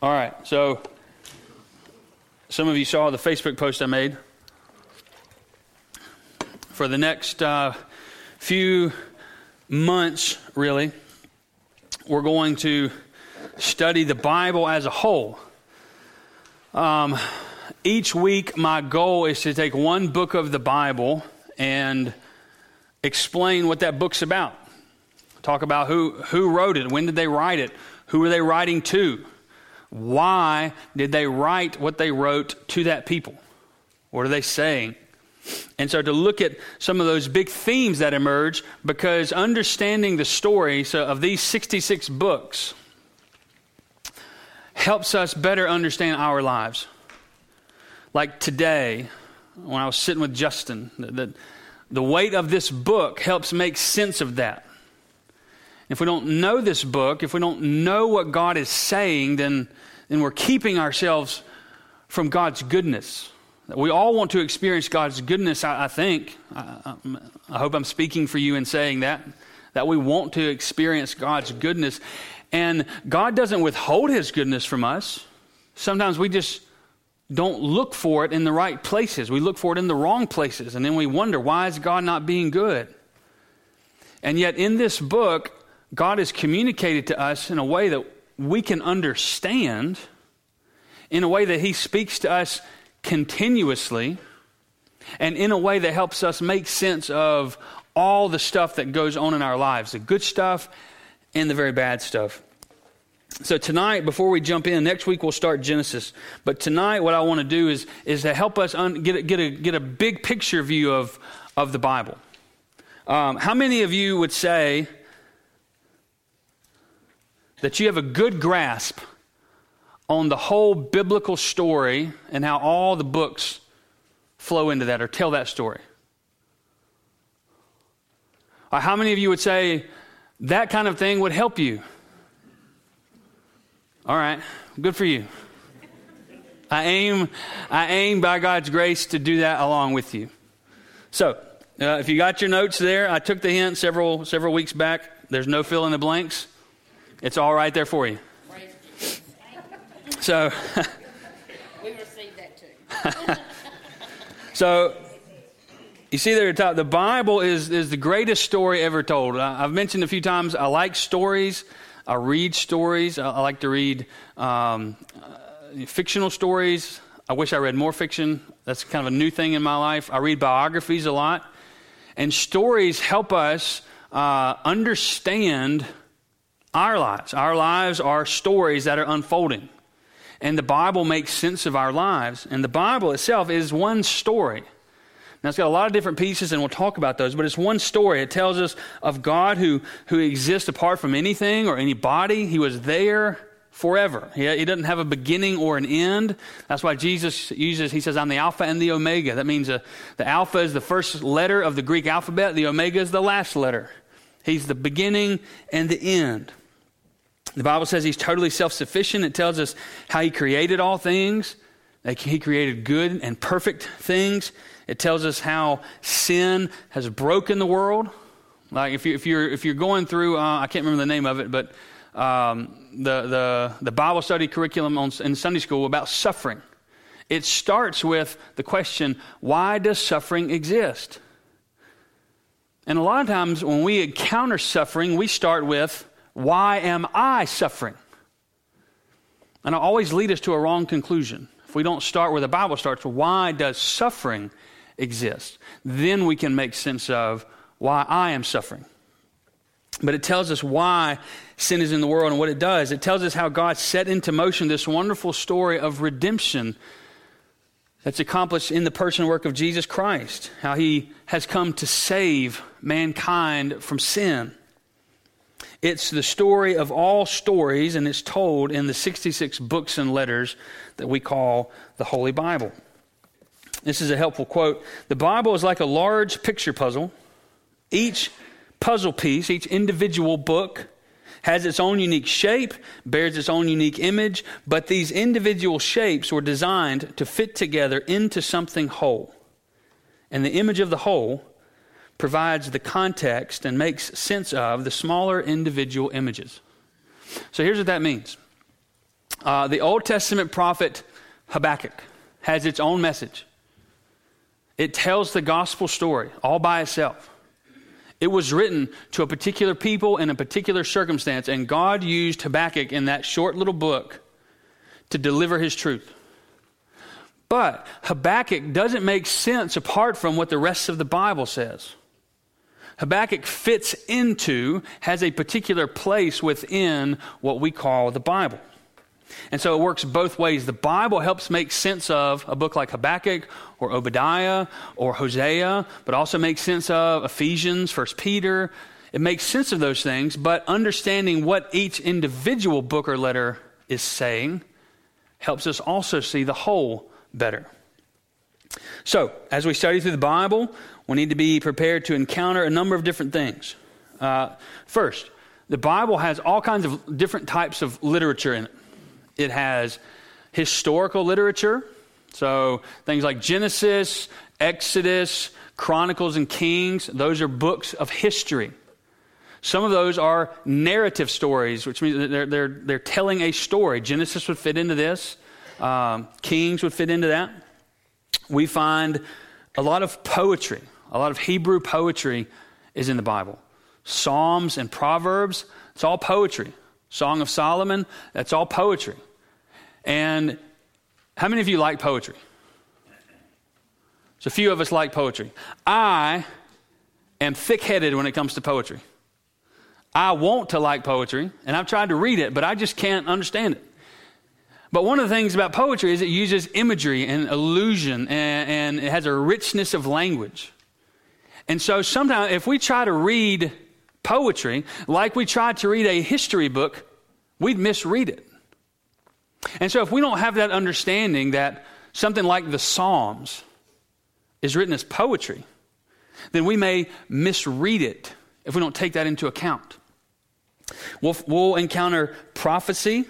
All right, so some of you saw the Facebook post I made. For the next few months, really, we're going to study the Bible as a whole. Each week, my goal is to take one book of the Bible and explain what that book's about. Talk about who wrote it, when did they write it, who were they writing to, why did they write what they wrote to that people? What are they saying? And so to look at some of those big themes that emerge, because understanding the story of these 66 books helps us better understand our lives. Like today, when I was sitting with Justin, the weight of this book helps make sense of that. If we don't know this book, if we don't know what God is saying, then we're keeping ourselves from God's goodness. We all want to experience God's goodness, I think. I hope I'm speaking for you in saying that we want to experience God's goodness. And God doesn't withhold his goodness from us. Sometimes we just don't look for it in the right places. We look for it in the wrong places. And then we wonder, why is God not being good? And yet in this book, God has communicated to us in a way that we can understand, in a way that he speaks to us continuously, and in a way that helps us make sense of all the stuff that goes on in our lives, the good stuff and the very bad stuff. So tonight, before we jump in, next week we'll start Genesis. But tonight what I want to do is to help us get a big picture view of the Bible. How many of you would say that you have a good grasp on the whole biblical story and how all the books flow into that or tell that story? How many of you would say that kind of thing would help you? All right, good for you. I aim by God's grace to do that along with you. So, if you got your notes there, I took the hint several weeks back. There's no fill in the blanks. It's all right there for you. So, we received that too. So, you see there at the top, the Bible is the greatest story ever told. I've mentioned a few times, I like stories. I read stories. I like to read fictional stories. I wish I read more fiction. That's kind of a new thing in my life. I read biographies a lot. And stories help us understand our lives. Our lives are stories that are unfolding. And the Bible makes sense of our lives. And the Bible itself is one story. Now, it's got a lot of different pieces, and we'll talk about those, but it's one story. It tells us of God who exists apart from anything or anybody. He was there forever. He doesn't have a beginning or an end. That's why Jesus he says, I'm the Alpha and the Omega. That means the Alpha is the first letter of the Greek alphabet. The Omega is the last letter. He's the beginning and the end. The Bible says he's totally self-sufficient. It tells us how he created all things. Like he created good and perfect things. It tells us how sin has broken the world. Like if you're going through, I can't remember the name of it, but the Bible study curriculum in Sunday school about suffering. It starts with the question, why does suffering exist? And a lot of times when we encounter suffering, we start with, why am I suffering? And it always leads us to a wrong conclusion. If we don't start where the Bible starts, why does suffering exist? Then we can make sense of why I am suffering. But it tells us why sin is in the world and what it does. It tells us how God set into motion this wonderful story of redemption that's accomplished in the person and work of Jesus Christ. How he has come to save mankind from sin. It's the story of all stories, and it's told in the 66 books and letters that we call the Holy Bible. This is a helpful quote. The Bible is like a large picture puzzle. Each puzzle piece, each individual book, has its own unique shape, bears its own unique image, but these individual shapes were designed to fit together into something whole. And the image of the whole provides the context and makes sense of the smaller individual images. So here's what that means. The Old Testament prophet Habakkuk has its own message. It tells the gospel story all by itself. It was written to a particular people in a particular circumstance, and God used Habakkuk in that short little book to deliver his truth. But Habakkuk doesn't make sense apart from what the rest of the Bible says. Habakkuk fits into, has a particular place within what we call the Bible. And so it works both ways. The Bible helps make sense of a book like Habakkuk or Obadiah or Hosea, but also makes sense of Ephesians, 1 Peter. It makes sense of those things, but understanding what each individual book or letter is saying helps us also see the whole better. So, as we study through the Bible, we need to be prepared to encounter a number of different things. First, the Bible has all kinds of different types of literature in it. It has historical literature, so things like Genesis, Exodus, Chronicles, and Kings. Those are books of history. Some of those are narrative stories, which means they're telling a story. Genesis would fit into this. Kings would fit into that. We find a lot of poetry. A lot of Hebrew poetry is in the Bible. Psalms and Proverbs, it's all poetry. Song of Solomon, that's all poetry. And how many of you like poetry? So a few of us like poetry. I am thick-headed when it comes to poetry. I want to like poetry, and I've tried to read it, but I just can't understand it. But one of the things about poetry is it uses imagery and illusion, and it has a richness of language. And so sometimes if we try to read poetry like we try to read a history book, we'd misread it. And so if we don't have that understanding that something like the Psalms is written as poetry, then we may misread it if we don't take that into account. We'll encounter prophecy.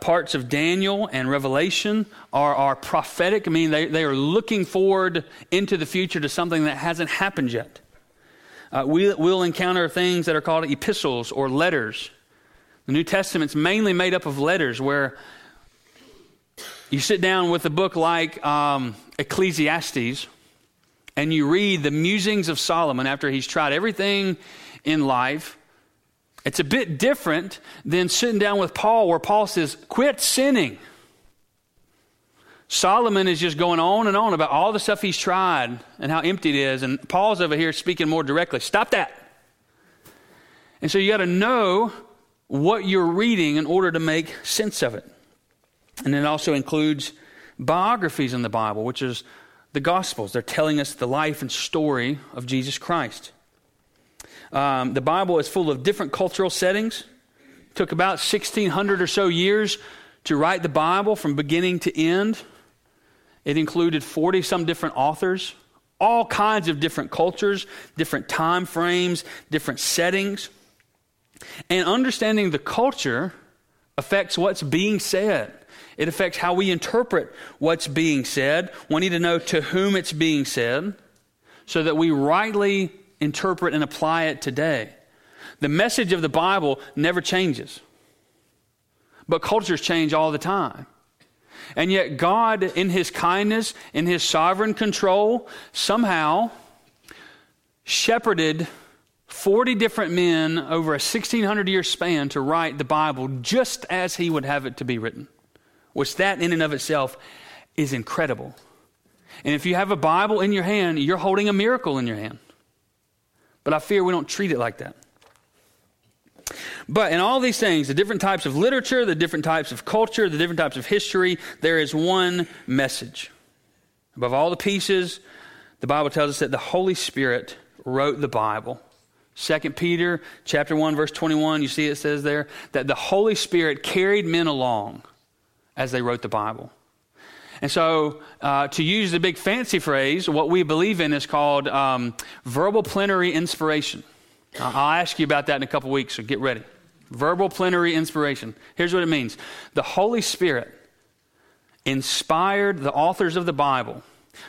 Parts of Daniel and Revelation are prophetic. I mean, they are looking forward into the future to something that hasn't happened yet. We'll encounter things that are called epistles or letters. The New Testament's mainly made up of letters, where you sit down with a book like Ecclesiastes and you read the musings of Solomon after he's tried everything in life. It's a bit different than sitting down with Paul, where Paul says, quit sinning. Solomon is just going on and on about all the stuff he's tried and how empty it is. And Paul's over here speaking more directly. Stop that. And so you got to know what you're reading in order to make sense of it. And it also includes biographies in the Bible, which is the Gospels. They're telling us the life and story of Jesus Christ. The Bible is full of different cultural settings. It took about 1,600 or so years to write the Bible from beginning to end. It included 40-some different authors, all kinds of different cultures, different time frames, different settings. And understanding the culture affects what's being said. It affects how we interpret what's being said. We need to know to whom it's being said so that we rightly interpret and apply it today. The message of the Bible never changes, but cultures change all the time. And yet God, in his kindness, in his sovereign control, somehow shepherded 40 different men over a 1,600-year span to write the Bible just as he would have it to be written, which that in and of itself is incredible. And if you have a Bible in your hand, you're holding a miracle in your hand. But I fear we don't treat it like that. But in all these things, the different types of literature, the different types of culture, the different types of history, there is one message. Above all the pieces, the Bible tells us that the Holy Spirit wrote the Bible. 2 Peter chapter 1, verse 21, you see it says there, that the Holy Spirit carried men along as they wrote the Bible. And so, to use the big fancy phrase, what we believe in is called verbal plenary inspiration. I'll ask you about that in a couple weeks, so get ready. Verbal plenary inspiration. Here's what it means. The Holy Spirit inspired the authors of the Bible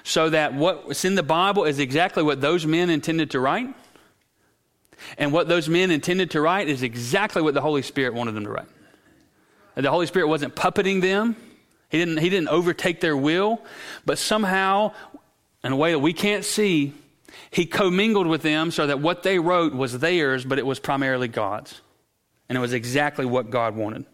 so that what's in the Bible is exactly what those men intended to write, and what those men intended to write is exactly what the Holy Spirit wanted them to write. The Holy Spirit wasn't puppeting them. He didn't overtake their will, but somehow, in a way that we can't see, he commingled with them so that what they wrote was theirs, but it was primarily God's. And it was exactly what God wanted.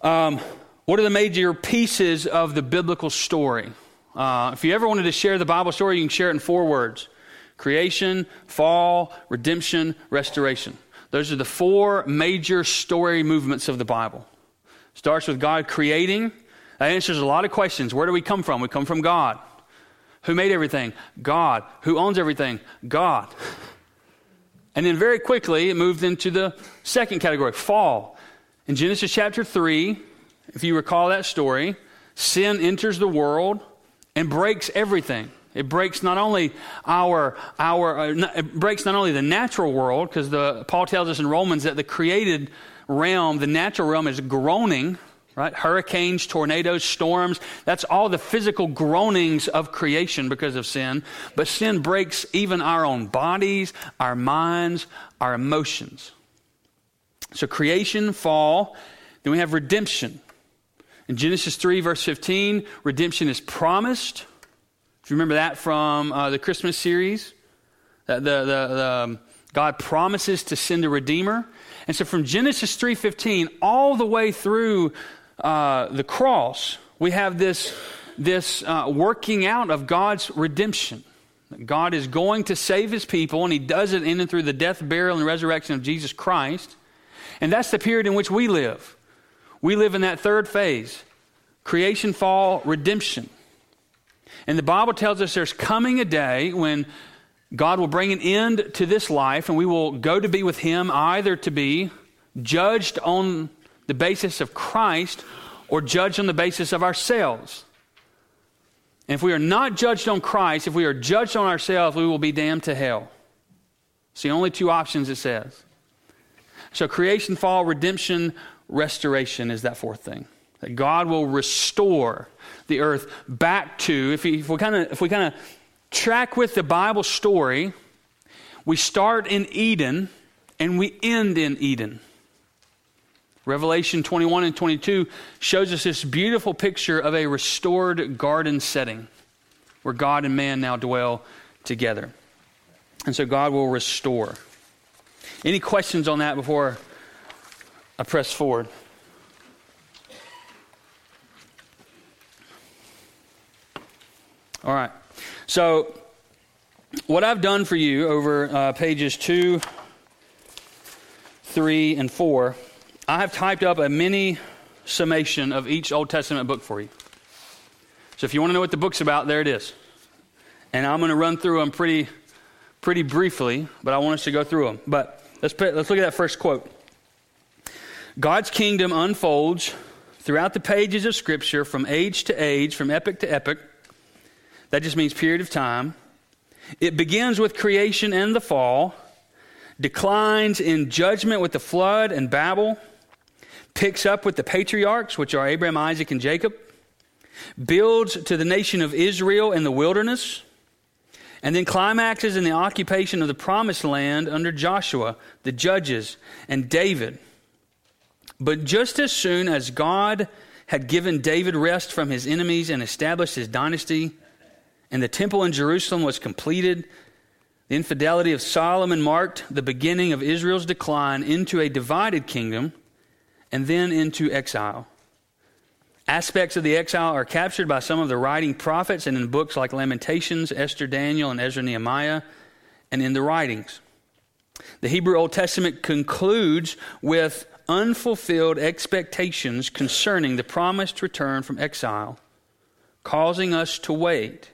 What are the major pieces of the biblical story? If you ever wanted to share the Bible story, you can share it in 4 words. Creation, fall, redemption, restoration. Those are the 4 major story movements of the Bible. Starts with God creating. That answers a lot of questions. Where do we come from? We come from God. Who made everything? God. Who owns everything? God. And then very quickly, it moved into the second category, fall. In Genesis chapter 3, if you recall that story, sin enters the world and breaks everything. It breaks not only the natural world, because Paul tells us in Romans that the created realm, the natural realm, is groaning, right? Hurricanes, tornadoes, storms. That's all the physical groanings of creation because of sin. But sin breaks even our own bodies, our minds, our emotions. So creation, fall, then we have redemption. In Genesis 3, verse 15, redemption is promised. If you remember that from the Christmas series, the God promises to send a Redeemer. And so from Genesis 3:15 all the way through the cross, we have this working out of God's redemption. God is going to save his people, and he does it in and through the death, burial, and resurrection of Jesus Christ. And that's the period in which we live. We live in that third phase, creation, fall, redemption. And the Bible tells us there's coming a day when God will bring an end to this life, and we will go to be with him, either to be judged on the basis of Christ or judged on the basis of ourselves. And if we are not judged on Christ, if we are judged on ourselves, we will be damned to hell. It's the only 2 options it says. So creation, fall, redemption, restoration is that 4th thing. That God will restore the earth back to, if we kind of track with the Bible story, we start in Eden and we end in Eden. Revelation 21 and 22 shows us this beautiful picture of a restored garden setting where God and man now dwell together. And so God will restore. Any questions on that before I press forward? All right. So what I've done for you over pages 2, 3, and 4, I have typed up a mini summation of each Old Testament book for you. So if you want to know what the book's about, there it is. And I'm going to run through them pretty briefly, but I want us to go through them. But let's look at that first quote. God's kingdom unfolds throughout the pages of Scripture from age to age, from epoch to epoch. That just means period of time. It begins with creation and the fall, declines in judgment with the flood and Babel, picks up with the patriarchs, which are Abraham, Isaac, and Jacob, builds to the nation of Israel in the wilderness, and then climaxes in the occupation of the promised land under Joshua, the Judges, and David. But just as soon as God had given David rest from his enemies and established his dynasty, and the temple in Jerusalem was completed, the infidelity of Solomon marked the beginning of Israel's decline into a divided kingdom and then into exile. Aspects of the exile are captured by some of the writing prophets and in books like Lamentations, Esther, Daniel, and Ezra, Nehemiah, and in the writings. The Hebrew Old Testament concludes with unfulfilled expectations concerning the promised return from exile, causing us to wait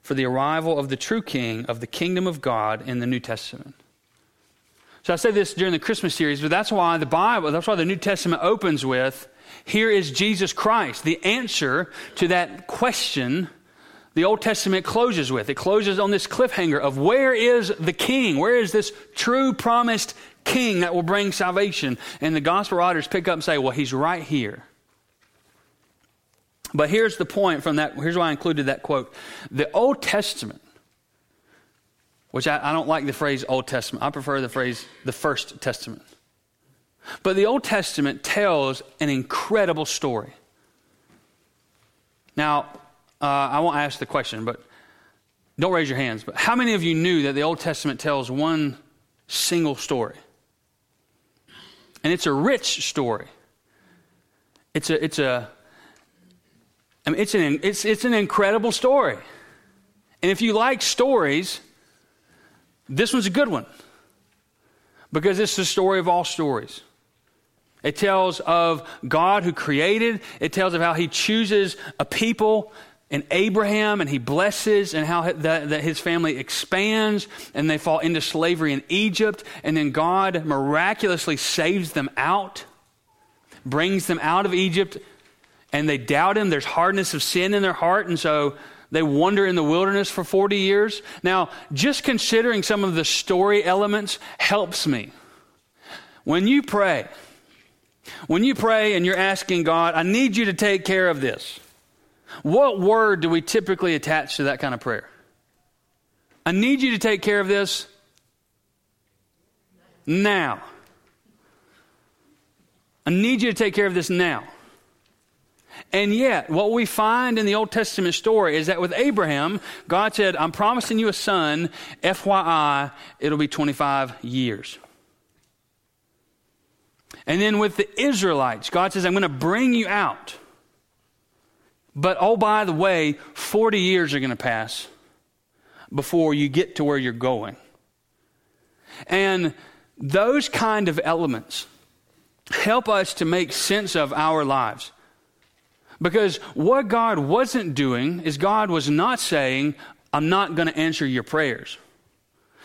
for the arrival of the true king of the kingdom of God in the New Testament. So I said this during the Christmas series, but that's why the New Testament opens with, here is Jesus Christ. The answer to that question, the Old Testament closes with. It closes on this cliffhanger of where is the king? Where is this true promised king that will bring salvation? And the gospel writers pick up and say, well, he's right here. But here's the point from that. Here's why I included that quote. The Old Testament, which I don't like the phrase Old Testament. I prefer the phrase the First Testament. But the Old Testament tells an incredible story. Now, I won't ask the question, but don't raise your hands. But how many of you knew that the Old Testament tells one single story? And it's a rich story. It's an incredible story. And if you like stories, this one's a good one, because it's the story of all stories. It tells of God who created. It tells of how he chooses a people and Abraham, and he blesses, and how that his family expands, and they fall into slavery in Egypt, and then God miraculously saves them out, brings them out of Egypt, and they doubt him. There's hardness of sin in their heart, and so they wander in the wilderness for 40 years. Now, just considering some of the story elements helps me. When you pray and you're asking God, I need you to take care of this, what word do we typically attach to that kind of prayer? I need you to take care of this now. I need you to take care of this now. And yet, what we find in the Old Testament story is that with Abraham, God said, I'm promising you a son. FYI, it'll be 25 years. And then with the Israelites, God says, I'm going to bring you out. But, oh, by the way, 40 years are going to pass before you get to where you're going. And those kind of elements help us to make sense of our lives. Because what God wasn't doing is God was not saying, I'm not going to answer your prayers.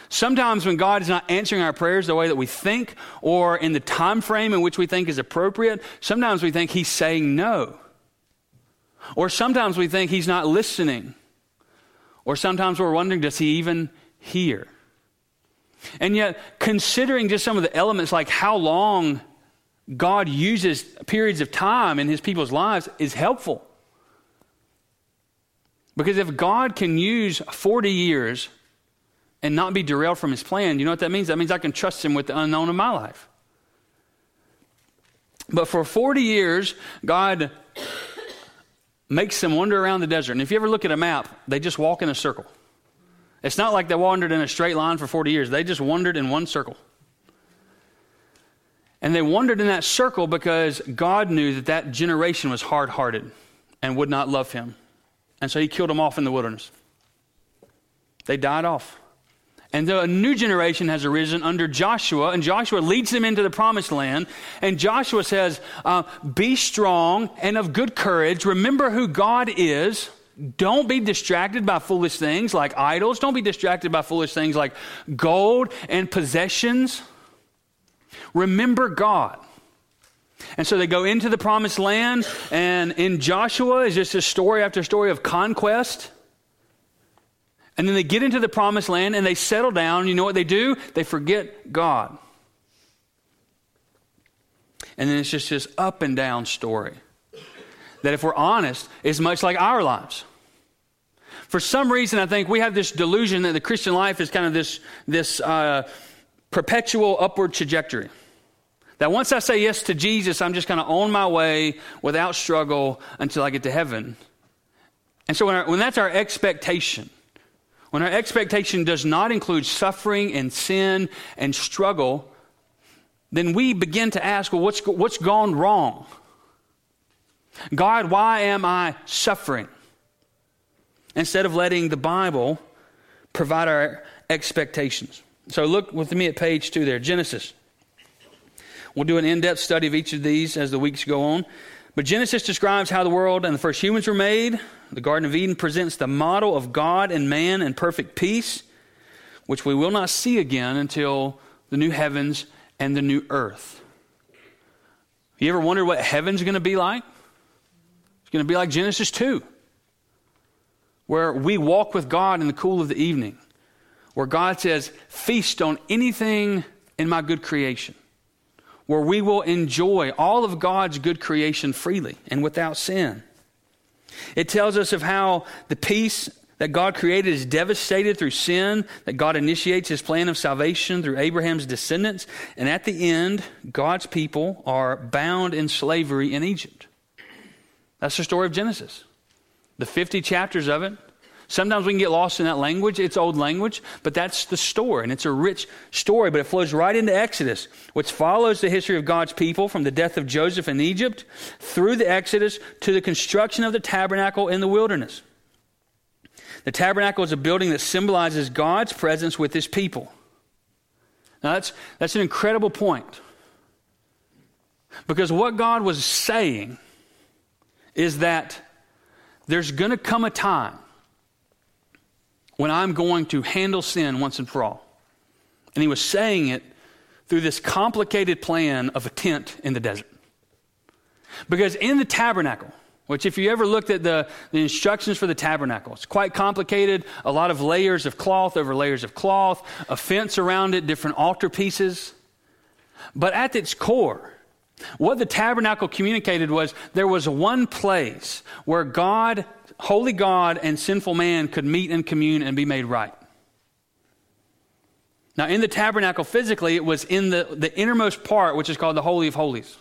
Sometimes when God is not answering our prayers the way that we think, or in the time frame in which we think is appropriate, sometimes we think he's saying no. Or sometimes we think he's not listening. Or sometimes we're wondering, does he even hear? And yet, considering just some of the elements, like how long God uses periods of time in his people's lives, is helpful. Because if God can use 40 years and not be derailed from his plan, you know what that means? That means I can trust him with the unknown of my life. But for 40 years, God makes them wander around the desert. And if you ever look at a map, they just walk in a circle. It's not like they wandered in a straight line for 40 years. They just wandered in one circle. And they wandered in that circle because God knew that that generation was hard-hearted and would not love him. And so he killed them off in the wilderness. They died off. And a new generation has arisen under Joshua, and Joshua leads them into the promised land. And Joshua says, be strong and of good courage. Remember who God is. Don't be distracted by foolish things like idols. Don't be distracted by foolish things like gold and possessions. Remember God. And so they go into the promised land, and in Joshua is just a story after story of conquest. And then they get into the promised land and they settle down. You know what they do? They forget God. And then it's just this up and down story that, if we're honest, is much like our lives. For some reason, I think we have this delusion that the Christian life is kind of this perpetual upward trajectory. That once I say yes to Jesus, I'm just kind of on my way without struggle until I get to heaven. And so when that's our expectation, when our expectation does not include suffering and sin and struggle, then we begin to ask, well, what's gone wrong? God, why am I suffering? Instead of letting the Bible provide our expectations. So look with me at page 2 there, Genesis. We'll do an in-depth study of each of these as the weeks go on. But Genesis describes how the world and the first humans were made. The Garden of Eden presents the model of God and man in perfect peace, which we will not see again until the new heavens and the new earth. You ever wondered what heaven's going to be like? It's going to be like Genesis 2, where we walk with God in the cool of the evening, where God says, feast on anything in my good creation, where we will enjoy all of God's good creation freely and without sin. It tells us of how the peace that God created is devastated through sin, that God initiates his plan of salvation through Abraham's descendants, and at the end, God's people are bound in slavery in Egypt. That's the story of Genesis. The 50 chapters of it. Sometimes we can get lost in that language. It's old language, but that's the story, and it's a rich story, but it flows right into Exodus, which follows the history of God's people from the death of Joseph in Egypt through the Exodus to the construction of the tabernacle in the wilderness. The tabernacle is a building that symbolizes God's presence with his people. Now, that's an incredible point, because what God was saying is that there's going to come a time when I'm going to handle sin once and for all. And he was saying it through this complicated plan of a tent in the desert. Because in the tabernacle, which if you ever looked at the instructions for the tabernacle, it's quite complicated, a lot of layers of cloth over layers of cloth, a fence around it, different altar pieces. But at its core, what the tabernacle communicated was there was one place where God, holy God and sinful man could meet and commune and be made right. Now in the tabernacle physically, it was in the innermost part, which is called the Holy of Holies.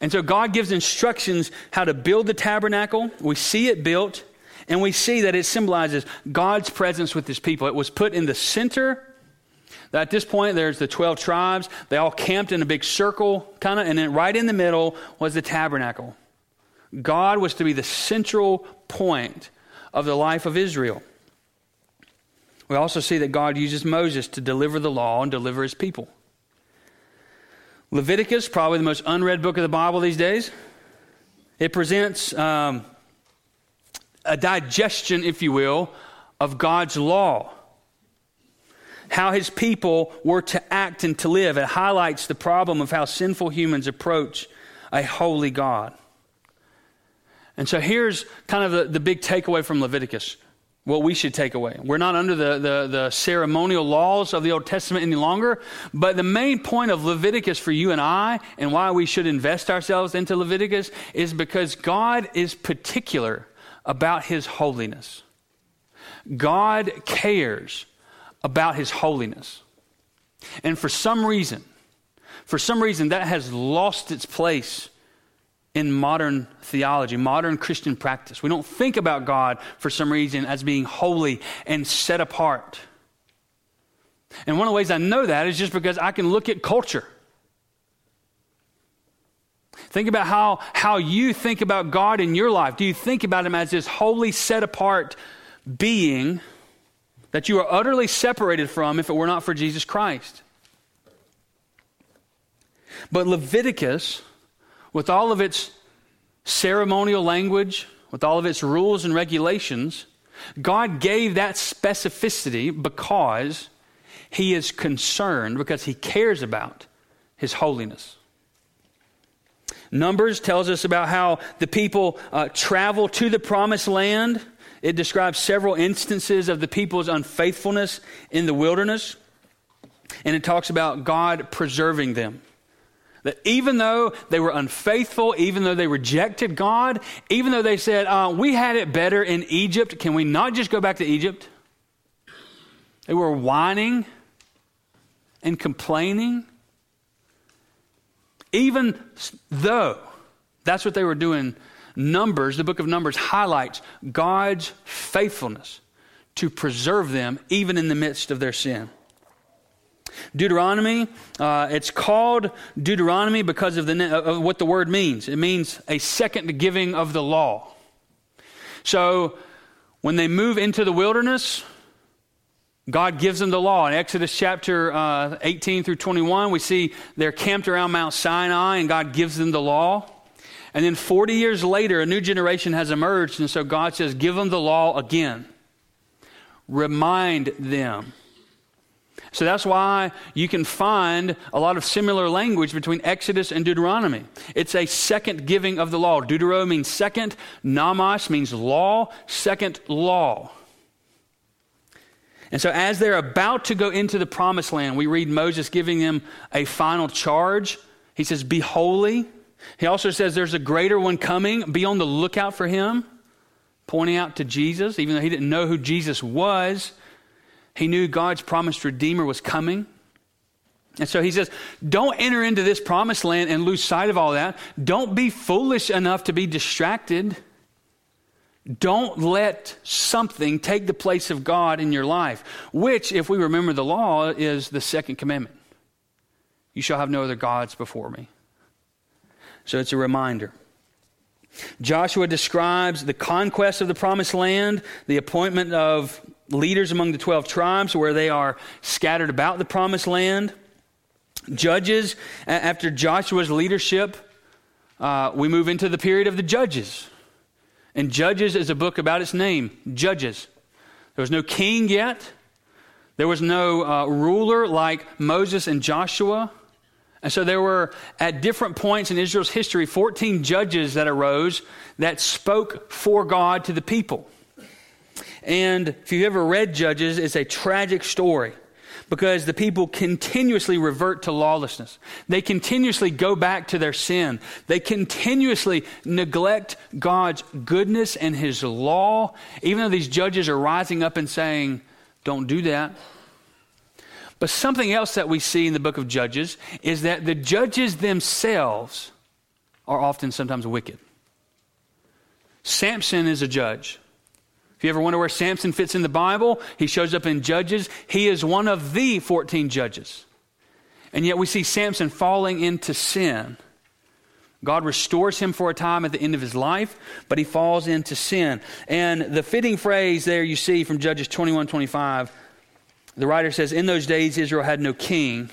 And so God gives instructions how to build the tabernacle. We see it built, and we see that it symbolizes God's presence with his people. It was put in the center. At this point, there's the 12 tribes. They all camped in a big circle, kind of, and then right in the middle was the tabernacle. God was to be the central point of the life of Israel. We also see that God uses Moses to deliver the law and deliver his people. Leviticus, probably the most unread book of the Bible these days. It presents a digestion, if you will, of God's law, how his people were to act and to live. It highlights the problem of how sinful humans approach a holy God. And so here's kind of the big takeaway from Leviticus, what we should take away. We're not under the ceremonial laws of the Old Testament any longer, but the main point of Leviticus for you and I, and why we should invest ourselves into Leviticus, is because God is particular about his holiness. God cares about his holiness. And for some reason that has lost its place in modern theology, modern Christian practice. We don't think about God for some reason as being holy and set apart. And one of the ways I know that is just because I can look at culture. Think about how you think about God in your life. Do you think about him as this holy, set apart being that you are utterly separated from if it were not for Jesus Christ? But Leviticus, with all of its ceremonial language, with all of its rules and regulations, God gave that specificity because he is concerned, because he cares about his holiness. Numbers tells us about how the people travel to the promised land. It describes several instances of the people's unfaithfulness in the wilderness. And it talks about God preserving them. That even though they were unfaithful, even though they rejected God, even though they said, we had it better in Egypt, can we not just go back to Egypt? They were whining and complaining. Even though that's what they were doing, Numbers, the book of Numbers, highlights God's faithfulness to preserve them even in the midst of their sin. Deuteronomy, it's called Deuteronomy because of of what the word means. It means a second giving of the law. So when they move into the wilderness, God gives them the law. In Exodus chapter 18 through 21, we see they're camped around Mount Sinai and God gives them the law. And then 40 years later, a new generation has emerged. And so God says, give them the law again. Remind them. So that's why you can find a lot of similar language between Exodus and Deuteronomy. It's a second giving of the law. Deutero means second. Nomos means law. Second law. And so as they're about to go into the promised land, we read Moses giving them a final charge. He says, be holy. He also says there's a greater one coming. Be on the lookout for him. pointing out to Jesus, even though he didn't know who Jesus was, he knew God's promised Redeemer was coming. And so he says, don't enter into this promised land and lose sight of all that. Don't be foolish enough to be distracted. Don't let something take the place of God in your life, which, if we remember the law, is the second commandment. You shall have no other gods before me. So it's a reminder. Joshua describes the conquest of the promised land, the appointment of leaders among the 12 tribes where they are scattered about the promised land. Judges, after Joshua's leadership, we move into the period of the Judges. And Judges is a book about its name, Judges. There was no king yet. There was no ruler like Moses and Joshua. And so there were, at different points in Israel's history, 14 judges that arose that spoke for God to the people. And if you've ever read Judges, it's a tragic story, because the people continuously revert to lawlessness. They continuously go back to their sin. They continuously neglect God's goodness and his law, even though these judges are rising up and saying, don't do that. But something else that we see in the book of Judges is that the judges themselves are often sometimes wicked. Samson is a judge. If you ever wonder where Samson fits in the Bible, he shows up in Judges. He is one of the 14 judges. And yet we see Samson falling into sin. God restores him for a time at the end of his life, but he falls into sin. And the fitting phrase there you see from Judges 21:25, the writer says, in those days Israel had no king,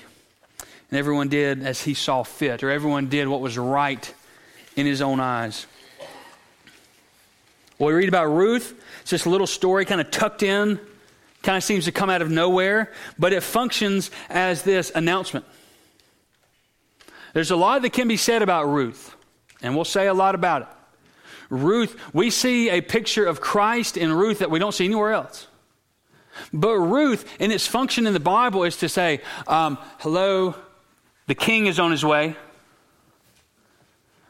and everyone did as he saw fit, or everyone did what was right in his own eyes. Well, we read about Ruth. It's this little story kind of tucked in, kind of seems to come out of nowhere, but it functions as this announcement. There's a lot that can be said about Ruth, and we'll say a lot about it. Ruth, we see a picture of Christ in Ruth that we don't see anywhere else. But Ruth, in its function in the Bible, is to say, hello, the king is on his way.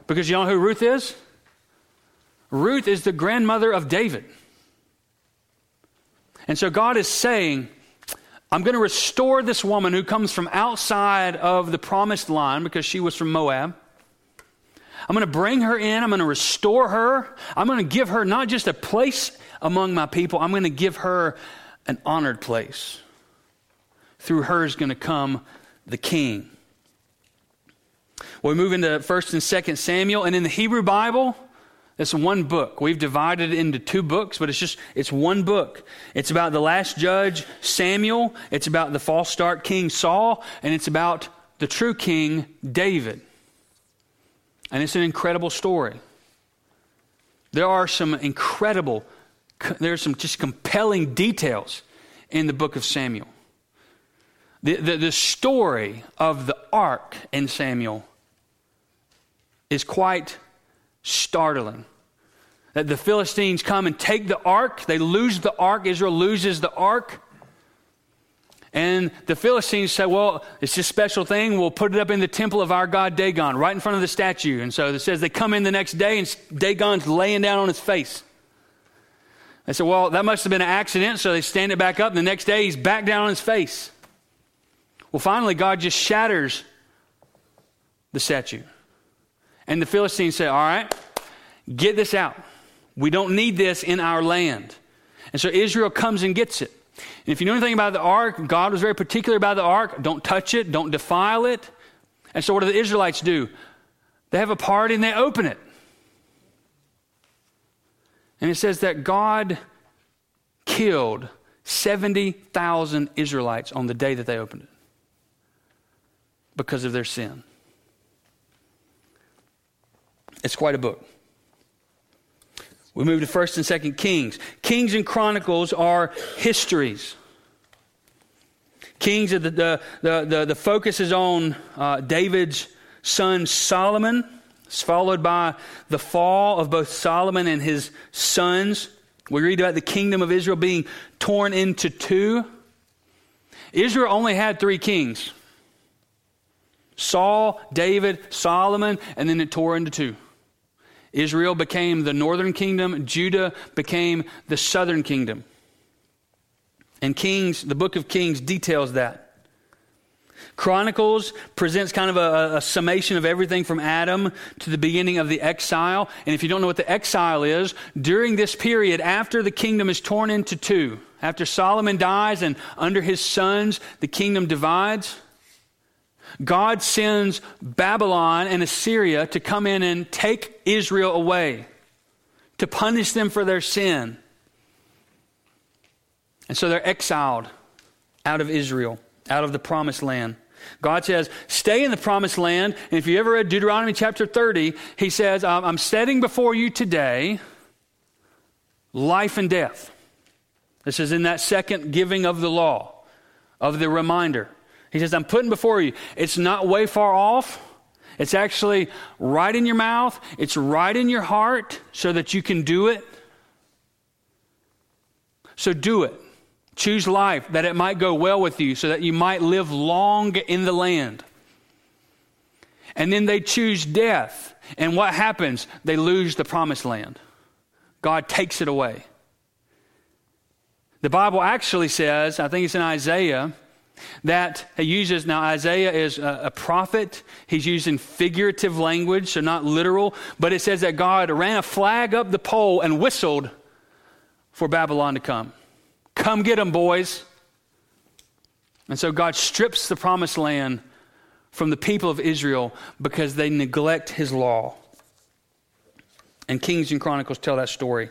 Because you know who Ruth is? Ruth is the grandmother of David. And so God is saying, I'm going to restore this woman who comes from outside of the promised line because she was from Moab. I'm going to bring her in. I'm going to restore her. I'm going to give her not just a place among my people. I'm going to give her an honored place. Through her is going to come the king. Well, we move into 1st and 2nd Samuel. And in the Hebrew Bible, it's one book. We've divided it into two books, but it's one book. It's about the last judge, Samuel. It's about the false start king, Saul. And it's about the true king, David. And it's an incredible story. There's some just compelling details in the book of Samuel. The story of the ark in Samuel is quite startling. That the Philistines come and take the ark. They lose the ark. Israel loses the ark. And the Philistines say, well, it's this special thing. We'll put it up in the temple of our god Dagon, right in front of the statue. And so it says they come in the next day and Dagon's laying down on his face. They said, well, that must have been an accident. So they stand it back up. And the next day he's back down on his face. Well, finally, God just shatters the statue. And the Philistines say, all right, get this out. We don't need this in our land. And so Israel comes and gets it. And if you know anything about the ark, God was very particular about the ark. Don't touch it. Don't defile it. And so what do the Israelites do? They have a party and they open it. And it says that God killed 70,000 Israelites on the day that they opened it because of their sin. It's quite a book. We move to 1st and 2nd Kings. Kings and Chronicles are histories. Kings, the focus is on David's son Solomon. It's followed by the fall of both Solomon and his sons. We read about the kingdom of Israel being torn into two. Israel only had 3 kings. Saul, David, Solomon, and then it tore into two. Israel became the northern kingdom. Judah became the southern kingdom. And Kings, the book of Kings details that. Chronicles presents kind of a summation of everything from Adam to the beginning of the exile. And if you don't know what the exile is, during this period after the kingdom is torn into two, after Solomon dies and under his sons the kingdom divides, God sends Babylon and Assyria to come in and take Israel away, to punish them for their sin. And so they're exiled out of Israel, out of the promised land. God says, stay in the promised land. And if you ever read Deuteronomy chapter 30, he says, I'm setting before you today life and death. This is in that second giving of the law, of the reminder. He says, I'm putting before you. It's not way far off. It's actually right in your mouth. It's right in your heart so that you can do it. So do it. Choose life that it might go well with you so that you might live long in the land. And then they choose death. And what happens? They lose the promised land. God takes it away. The Bible actually says, I think it's in Isaiah, that he uses, now Isaiah is a prophet. He's using figurative language, so not literal. But it says that God ran a flag up the pole and whistled for Babylon to come. Come get them, boys. And so God strips the promised land from the people of Israel because they neglect his law. And Kings and Chronicles tell that story.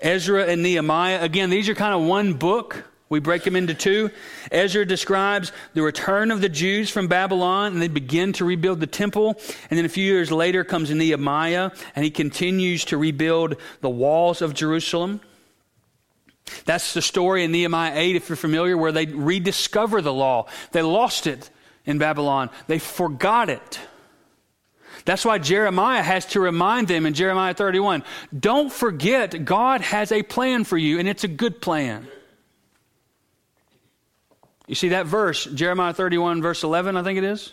Ezra and Nehemiah, again, these are kind of one book. We break them into two. Ezra describes the return of the Jews from Babylon, and they begin to rebuild the temple. And then a few years later comes Nehemiah, and he continues to rebuild the walls of Jerusalem. That's the story in Nehemiah 8, if you're familiar, where they rediscover the law. They lost it in Babylon. They forgot it. That's why Jeremiah has to remind them in Jeremiah 31, don't forget God has a plan for you, and it's a good plan. You see that verse, Jeremiah 31, verse 11, I think it is.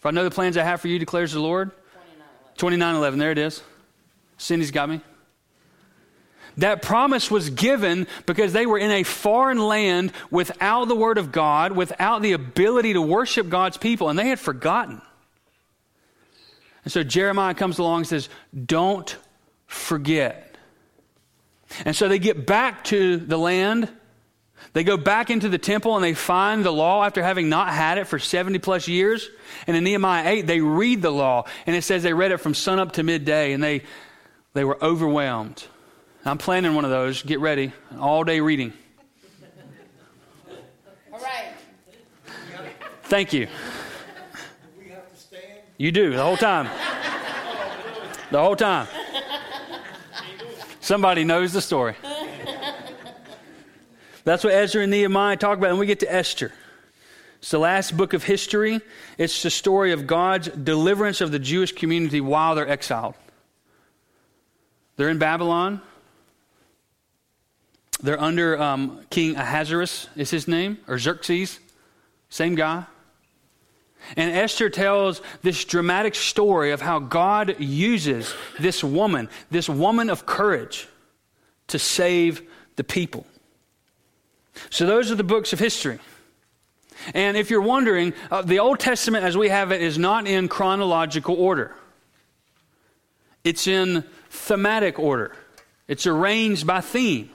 For I know the plans I have for you, declares the Lord. 29:11, there it is. Cindy's got me. That promise was given because they were in a foreign land without the word of God, without the ability to worship God's people, and they had forgotten. And so Jeremiah comes along and says, don't forget. And so they get back to the land. They go back into the temple and they find the law after having not had it for 70 plus years. And in Nehemiah 8, they read the law. And it says they read it from sunup to midday and they were overwhelmed. I'm planning one of those. Get ready. An all-day reading. All right. Thank you. Do we have to stand? You do, the whole time. The whole time. Somebody knows the story. That's what Ezra and Nehemiah talk about. And we get to Esther. It's the last book of history. It's the story of God's deliverance of the Jewish community while they're exiled. They're in Babylon. They're under King Ahasuerus, is his name, or Xerxes. Same guy. And Esther tells this dramatic story of how God uses this woman of courage, to save the people. So those are the books of history. And if you're wondering, the Old Testament as we have it is not in chronological order. It's in thematic order. It's arranged by theme,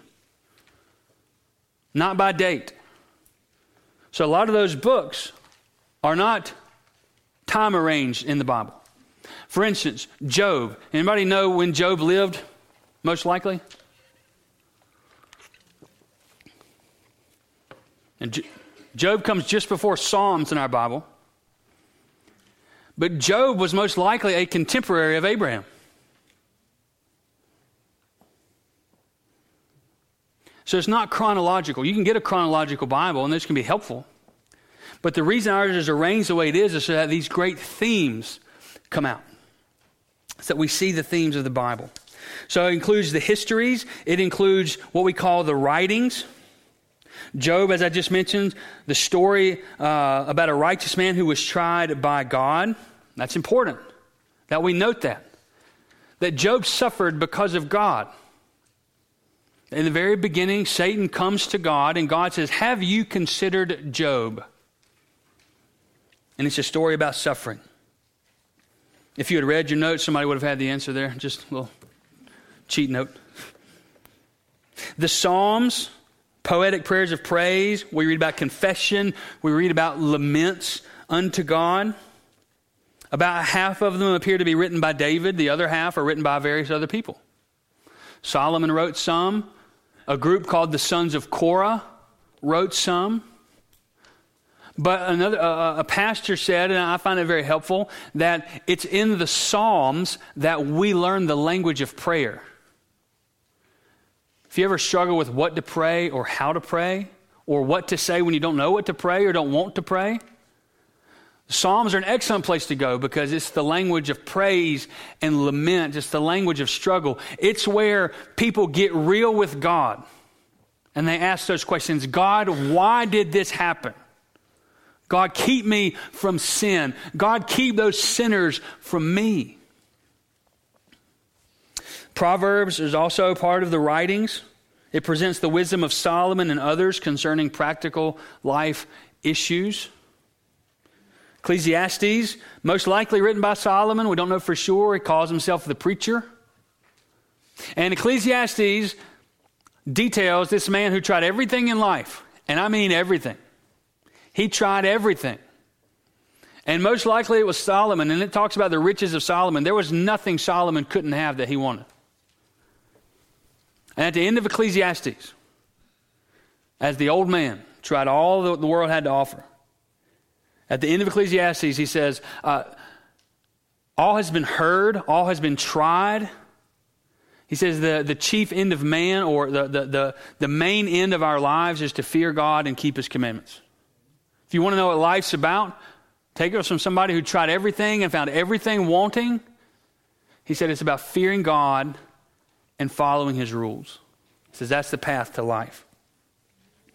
not by date. So a lot of those books are not time arranged in the Bible. For instance, Job. Anybody know when Job lived? Most likely? And Job comes just before Psalms in our Bible. But Job was most likely a contemporary of Abraham. So it's not chronological. You can get a chronological Bible, and this can be helpful. But the reason ours is arranged the way it is so that these great themes come out. So that we see the themes of the Bible. So it includes the histories. It includes what we call the writings. Job, as I just mentioned, the story about a righteous man who was tried by God. That's important that we note that. that Job suffered because of God. In the very beginning, Satan comes to God, and God says, have you considered Job? And it's a story about suffering. If you had read your notes, somebody would have had the answer there. Just a little cheat note. The Psalms, poetic prayers of praise. We read about confession. We read about laments unto God. About half of them appear to be written by David. The other half are written by various other people. Solomon wrote some. A group called the Sons of Korah wrote some. But another, a pastor said, and I find it very helpful, that it's in the Psalms that we learn the language of prayer. If you ever struggle with what to pray or how to pray, or what to say when you don't know what to pray or don't want to pray, Psalms are an excellent place to go because it's the language of praise and lament. It's the language of struggle. It's where people get real with God and they ask those questions. God, why did this happen? God, keep me from sin. God, keep those sinners from me. Proverbs is also part of the writings. It presents the wisdom of Solomon and others concerning practical life issues. Ecclesiastes, most likely written by Solomon. We don't know for sure. He calls himself the preacher. And Ecclesiastes details this man who tried everything in life. And I mean everything. He tried everything. And most likely it was Solomon. And it talks about the riches of Solomon. There was nothing Solomon couldn't have that he wanted. And at the end of Ecclesiastes, as the old man tried all that the world had to offer, at the end of Ecclesiastes, he says, all has been heard, all has been tried. He says the chief end of man, or the main end of our lives, is to fear God and keep his commandments. If you want to know what life's about, take it from somebody who tried everything and found everything wanting. He said it's about fearing God and following his rules. He says that's the path to life.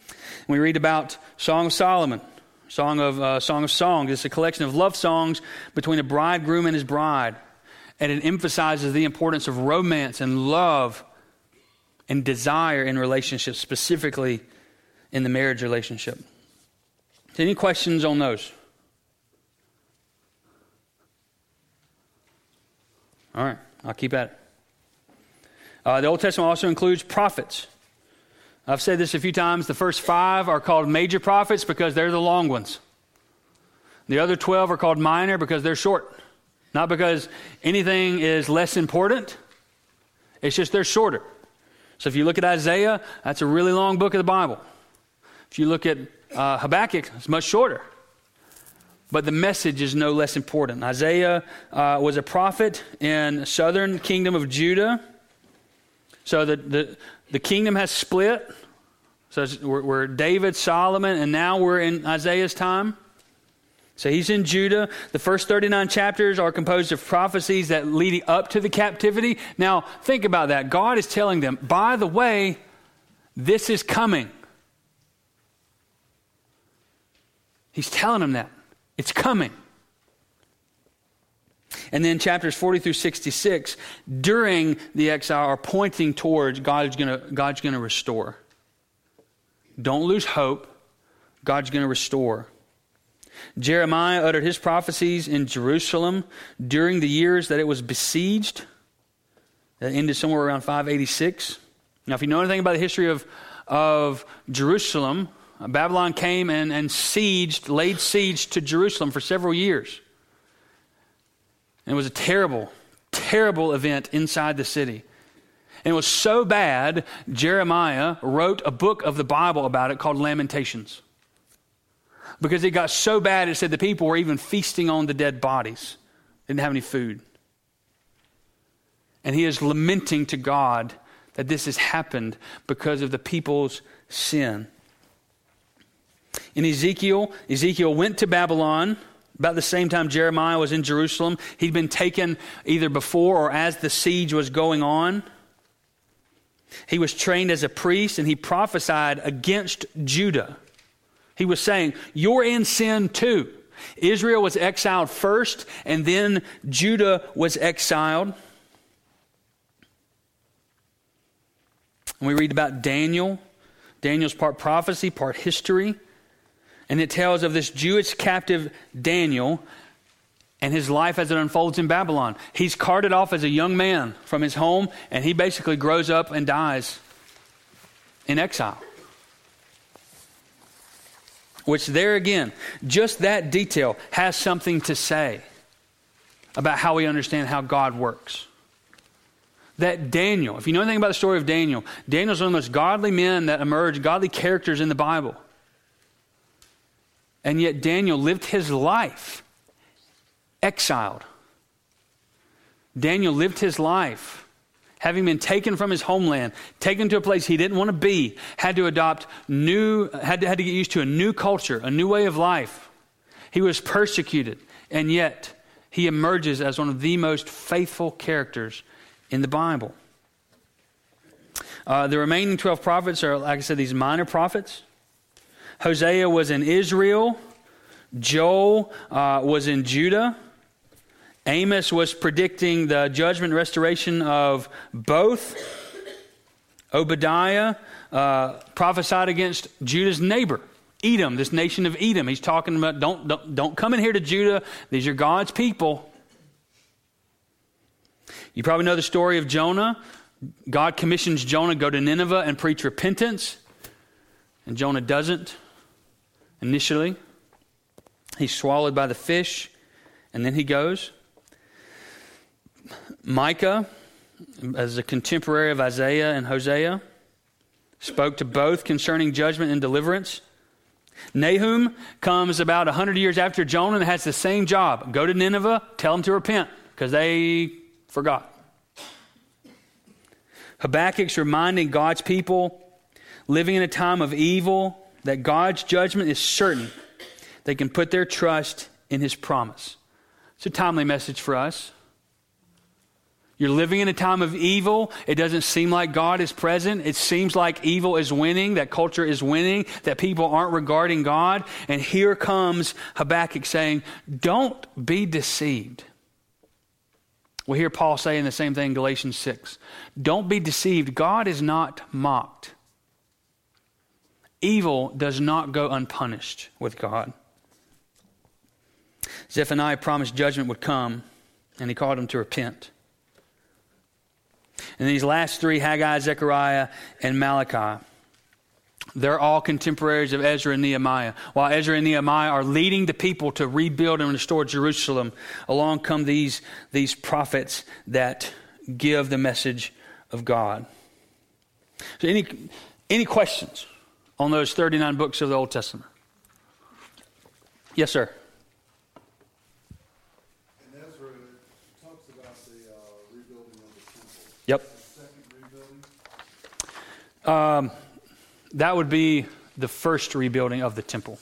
And we read about Song of Solomon. Song of Songs. It's a collection of love songs between a bridegroom and his bride. And it emphasizes the importance of romance and love and desire in relationships, specifically in the marriage relationship. Any questions on those? All right, I'll keep at it. The Old Testament also includes prophets. I've said this a few times. The first 5 are called major prophets because they're the long ones. The other 12 are called minor because they're short. Not because anything is less important. It's just they're shorter. So if you look at Isaiah, that's a really long book of the Bible. If you look at Habakkuk, it's much shorter. But the message is no less important. Isaiah was a prophet in southern kingdom of Judah. So the kingdom has split. So we're David, Solomon, and now we're in Isaiah's time. So he's in Judah. The first 39 chapters are composed of prophecies that lead up to the captivity. Now, think about that. God is telling them, by the way, this is coming. He's telling them that. It's coming. And then chapters 40 through 66, during the exile, are pointing towards God's going to restore. Don't lose hope. God's going to restore. Jeremiah uttered his prophecies in Jerusalem during the years that it was besieged. That ended somewhere around 586. Now, if you know anything about the history of Jerusalem, Babylon came and laid siege to Jerusalem for several years. And it was a terrible, terrible event inside the city. And it was so bad, Jeremiah wrote a book of the Bible about it called Lamentations. Because it got so bad, it said the people were even feasting on the dead bodies. They didn't have any food. And he is lamenting to God that this has happened because of the people's sin. In Ezekiel went to Babylon. About the same time Jeremiah was in Jerusalem. He'd been taken either before or as the siege was going on. He was trained as a priest and he prophesied against Judah. He was saying, you're in sin too. Israel was exiled first and then Judah was exiled. When we read about Daniel, Daniel's part prophecy, part history. And it tells of this Jewish captive Daniel and his life as it unfolds in Babylon. He's carted off as a young man from his home, and he basically grows up and dies in exile. Which there again, just that detail has something to say about how we understand how God works. That Daniel, if you know anything about the story of Daniel, Daniel's one of the most godly men that emerge, godly characters in the Bible. And yet Daniel lived his life exiled. Daniel lived his life having been taken from his homeland, taken to a place he didn't want to be, had to get used to a new culture, a new way of life. He was persecuted, and yet he emerges as one of the most faithful characters in the Bible. The remaining 12 prophets are, like I said, these minor prophets. Hosea was in Israel. Joel was in Judah. Amos was predicting the judgment and restoration of both. Obadiah prophesied against Judah's neighbor, Edom, this nation of Edom. He's talking about, don't come in here to Judah. These are God's people. You probably know the story of Jonah. God commissions Jonah to go to Nineveh and preach repentance. And Jonah doesn't initially. He's swallowed by the fish, and then he goes. Micah, as a contemporary of Isaiah and Hosea, spoke to both concerning judgment and deliverance. Nahum comes about 100 years after Jonah and has the same job. Go to Nineveh, tell them to repent, because they forgot. Habakkuk's reminding God's people, living in a time of evil, that God's judgment is certain. They can put their trust in his promise. It's a timely message for us. You're living in a time of evil. It doesn't seem like God is present. It seems like evil is winning, that culture is winning, that people aren't regarding God. And here comes Habakkuk saying, don't be deceived. We hear Paul saying the same thing in Galatians 6. Don't be deceived. God is not mocked. Evil does not go unpunished with God. Zephaniah promised judgment would come, and he called them to repent. And these last three, Haggai, Zechariah, and Malachi, they're all contemporaries of Ezra and Nehemiah. While Ezra and Nehemiah are leading the people to rebuild and restore Jerusalem, along come these prophets that give the message of God. So any questions on those 39 books of the Old Testament? Yes, sir. In Ezra, it talks about the rebuilding of the temple. Yep. The second rebuilding? That would be the first rebuilding of the temple.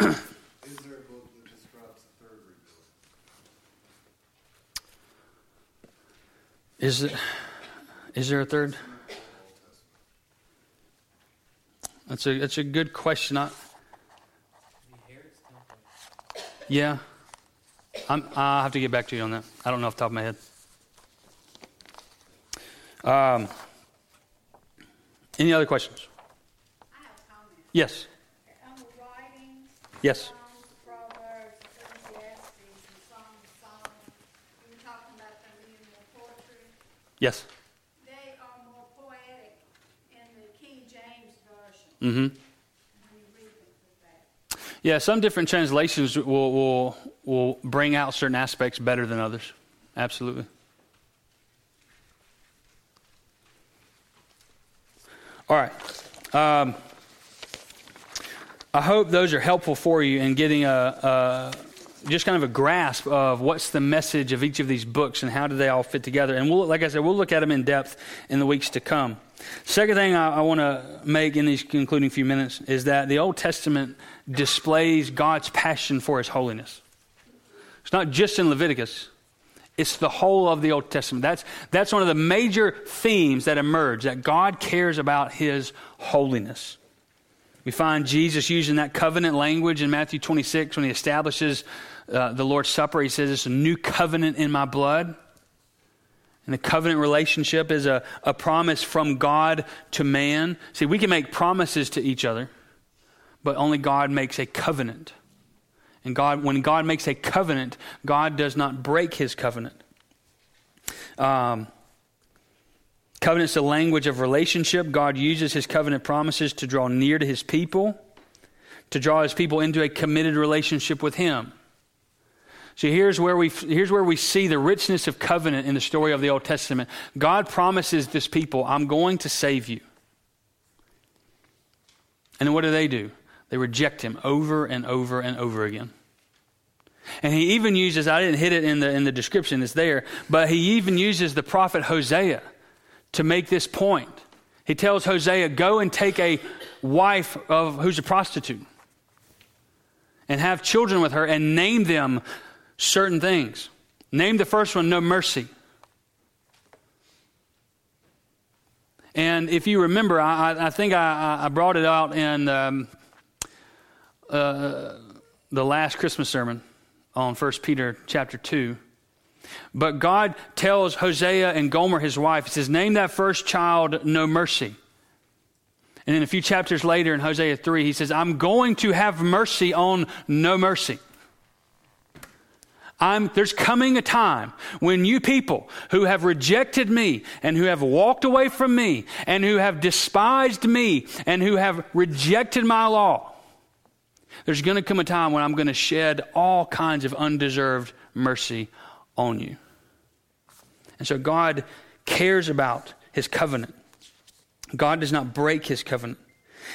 Is there a book that describes the third rebuilding? Is there a third? That's a good question. I'll have to get back to you on that. I don't know off the top of my head. Any other questions? I have a comment. Yes. On the writings, yes. Proverbs, Ecclesiastes, and Psalms of Solomon, you were talking about them being more poetry. Yes. Mm-hmm. Yeah, some different translations will bring out certain aspects better than others. Absolutely. All right. I hope those are helpful for you in getting just kind of a grasp of what's the message of each of these books and how do they all fit together. And we'll look at them in depth in the weeks to come. Second thing I want to make in these concluding few minutes is that the Old Testament displays God's passion for his holiness. It's not just in Leviticus. It's the whole of the Old Testament. That's one of the major themes that emerge, that God cares about his holiness. We find Jesus using that covenant language in Matthew 26 when he establishes the Lord's Supper. He says, it's a new covenant in my blood. And the covenant relationship is a promise from God to man. See, we can make promises to each other, but only God makes a covenant. And God, when God makes a covenant, God does not break his covenant. Covenant's the language of relationship. God uses his covenant promises to draw near to his people, to draw his people into a committed relationship with him. So here's where we see the richness of covenant in the story of the Old Testament. God promises this people, I'm going to save you. And then what do? They reject him over and over and over again. And he even uses, I didn't hit it in the description, it's there, but he even uses the prophet Hosea to make this point. He tells Hosea, go and take a wife who's a prostitute and have children with her and name them certain things. Name the first one, No Mercy. And if you remember, I think I brought it out in the last Christmas sermon on 1 Peter chapter 2. But God tells Hosea and Gomer, his wife, he says, name that first child No Mercy. And then a few chapters later in Hosea 3, he says, I'm going to have mercy on No Mercy. There's coming a time when you people who have rejected me and who have walked away from me and who have despised me and who have rejected my law, there's going to come a time when I'm going to shed all kinds of undeserved mercy on you. And so God cares about his covenant. God does not break his covenant.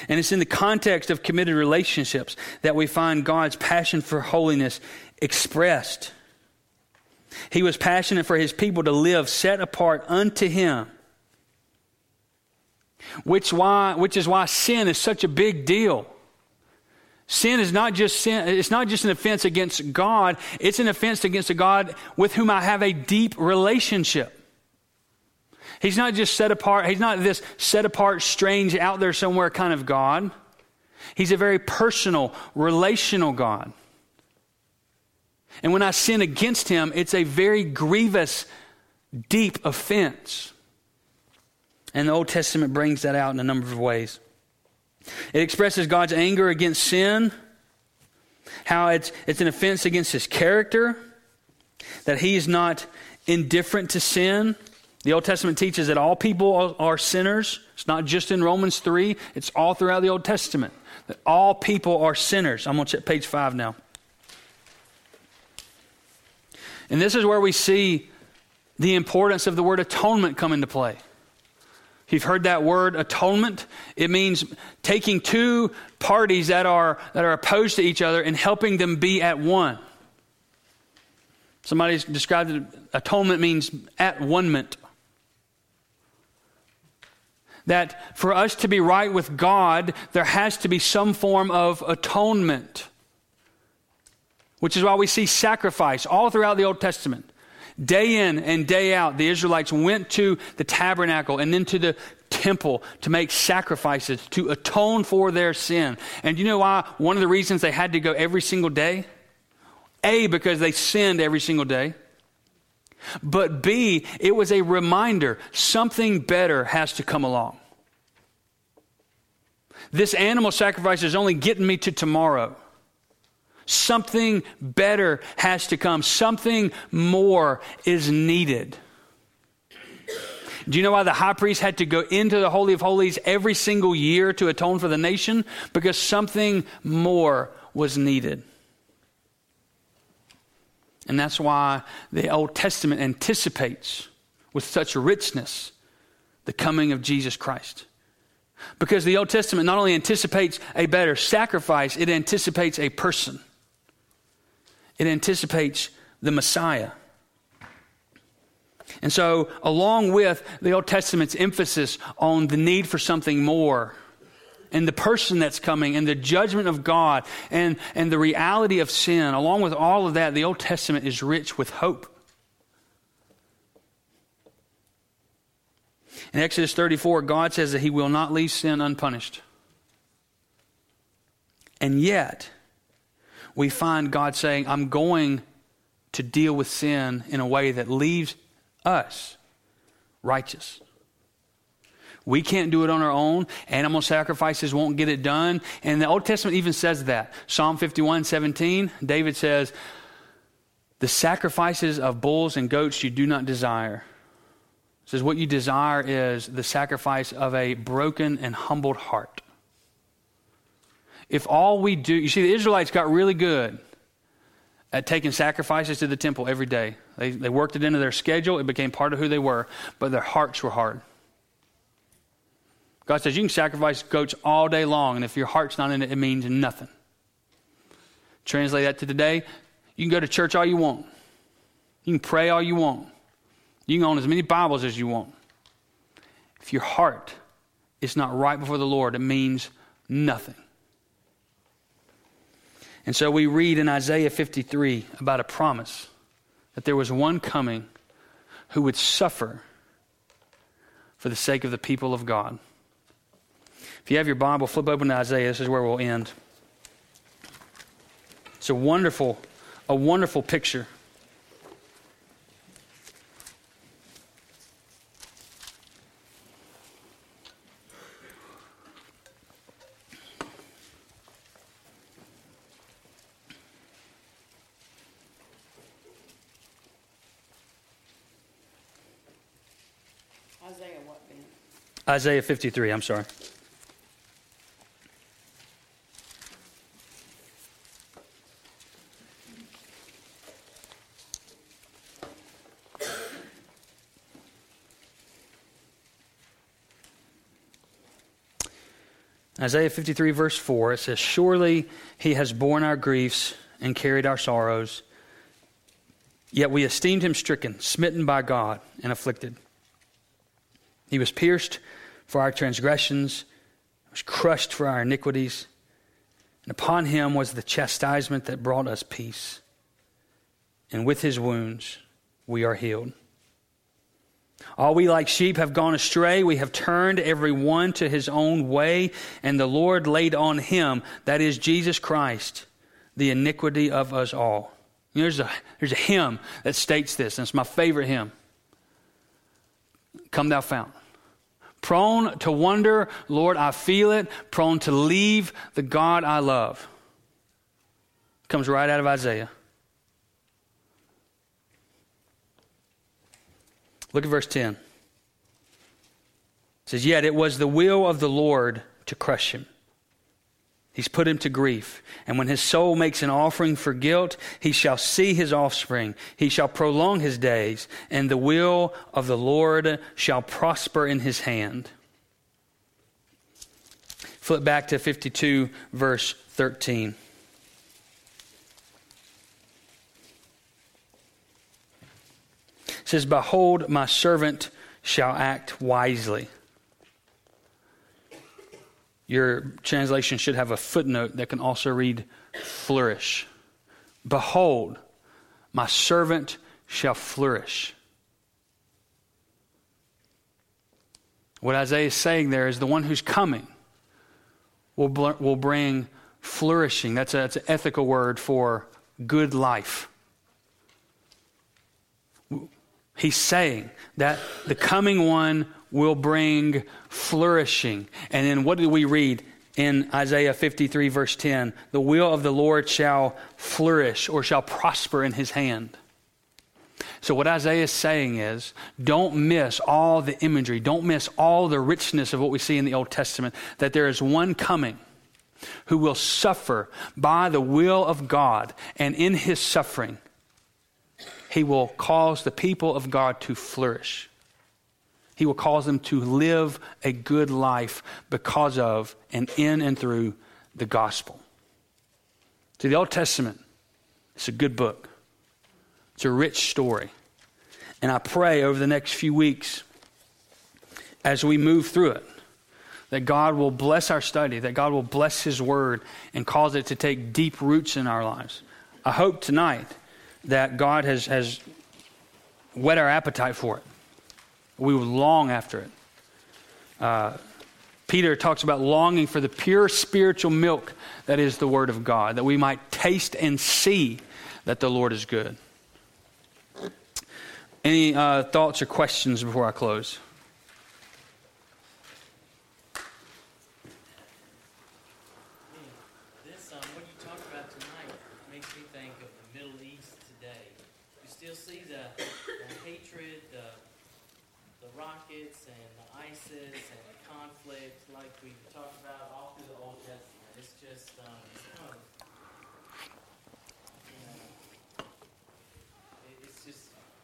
And it's in the context of committed relationships that we find God's passion for holiness expressed. He was passionate for his people to live set apart unto him, which is why sin is such a big deal. Sin is not just sin, it's not just an offense against God, it's an offense against a God with whom I have a deep relationship. He's not just set apart. He's not this set apart, strange, out there somewhere kind of God. He's a very personal, relational God. And when I sin against him, it's a very grievous, deep offense. And the Old Testament brings that out in a number of ways. It expresses God's anger against sin, how it's an offense against his character, that he is not indifferent to sin. The Old Testament teaches that all people are sinners. It's not just in Romans 3. It's all throughout the Old Testament. That all people are sinners. I'm going to check page 5 now. And this is where we see the importance of the word atonement come into play. If you've heard that word atonement, it means taking two parties that are opposed to each other and helping them be at one. Somebody's described it, atonement means at one-ment. That for us to be right with God, there has to be some form of atonement, which is why we see sacrifice all throughout the Old Testament. Day in and day out, the Israelites went to the tabernacle and then to the temple to make sacrifices, to atone for their sin. And you know why? One of the reasons they had to go every single day? A, because they sinned every single day. But B, it was a reminder, something better has to come along. This animal sacrifice is only getting me to tomorrow. Something better has to come. Something more is needed. Do you know why the high priest had to go into the Holy of Holies every single year to atone for the nation? Because something more was needed. And that's why the Old Testament anticipates with such richness the coming of Jesus Christ. Because the Old Testament not only anticipates a better sacrifice, it anticipates a person. It anticipates the Messiah. And so, along with the Old Testament's emphasis on the need for something more, and the person that's coming, and the judgment of God, and the reality of sin, along with all of that, the Old Testament is rich with hope. In Exodus 34, God says that he will not leave sin unpunished. And yet, we find God saying, I'm going to deal with sin in a way that leaves us righteous. We can't do it on our own. Animal sacrifices won't get it done. And the Old Testament even says that. Psalm 51:17, David says, the sacrifices of bulls and goats you do not desire. It says what you desire is the sacrifice of a broken and humbled heart. If all we do, you see, the Israelites got really good at taking sacrifices to the temple every day. They worked it into their schedule. It became part of who they were, but their hearts were hard. God says you can sacrifice goats all day long, and if your heart's not in it, it means nothing. Translate that to today. You can go to church all you want. You can pray all you want. You can own as many Bibles as you want. If your heart is not right before the Lord, it means nothing. And so we read in Isaiah 53 about a promise that there was one coming who would suffer for the sake of the people of God. If you have your Bible, flip open to Isaiah. This is where we'll end. It's a wonderful picture. Isaiah what, Ben? Isaiah 53, I'm sorry. Isaiah 53, verse 4, it says, surely he has borne our griefs and carried our sorrows, yet we esteemed him stricken, smitten by God, and afflicted. He was pierced for our transgressions, was crushed for our iniquities, and upon him was the chastisement that brought us peace. And with his wounds we are healed. All we like sheep have gone astray. We have turned every one to his own way, and the Lord laid on him, that is Jesus Christ, the iniquity of us all. You know, there's a hymn that states this, and it's my favorite hymn. Come thou fount. Prone to wonder, Lord, I feel it. Prone to leave the God I love. Comes right out of Isaiah. Look at verse 10. It says, yet it was the will of the Lord to crush him. He's put him to grief. And when his soul makes an offering for guilt, he shall see his offspring. He shall prolong his days, and the will of the Lord shall prosper in his hand. Flip back to 52, verse 13. It says, behold, my servant shall act wisely. Your translation should have a footnote that can also read flourish. Behold, my servant shall flourish. What Isaiah is saying there is the one who's coming will bring flourishing. That's an ethical word for good life. He's saying that the coming one will bring flourishing. And then what do we read in Isaiah 53, verse 10? The will of the Lord shall flourish, or shall prosper in his hand. So what Isaiah is saying is, don't miss all the imagery. Don't miss all the richness of what we see in the Old Testament, that there is one coming who will suffer by the will of God, and in his suffering, he will cause the people of God to flourish. He will cause them to live a good life because of and in and through the gospel. So the Old Testament, it's a good book. It's a rich story. And I pray over the next few weeks, as we move through it, that God will bless our study, that God will bless his word and cause it to take deep roots in our lives. I hope tonight that God has whet our appetite for it. We will long after it. Peter talks about longing for the pure spiritual milk that is the word of God, that we might taste and see that the Lord is good. Any thoughts or questions before I close?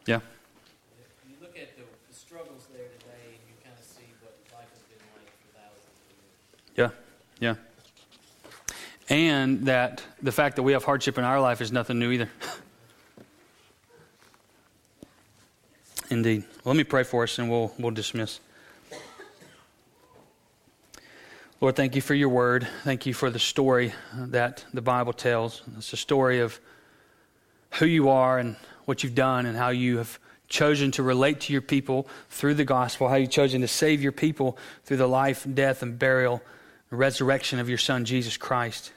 Yeah. You look at the struggles there today, and you kind of see what life has been like for thousands of years. Yeah, yeah. And that the fact that we have hardship in our life is nothing new either. Indeed. Well, let me pray for us, and we'll dismiss. Lord, thank you for your word. Thank you for the story that the Bible tells. It's a story of who you are and what you've done and how you have chosen to relate to your people through the gospel, how you've chosen to save your people through the life, death, and burial and resurrection of your Son, Jesus Christ.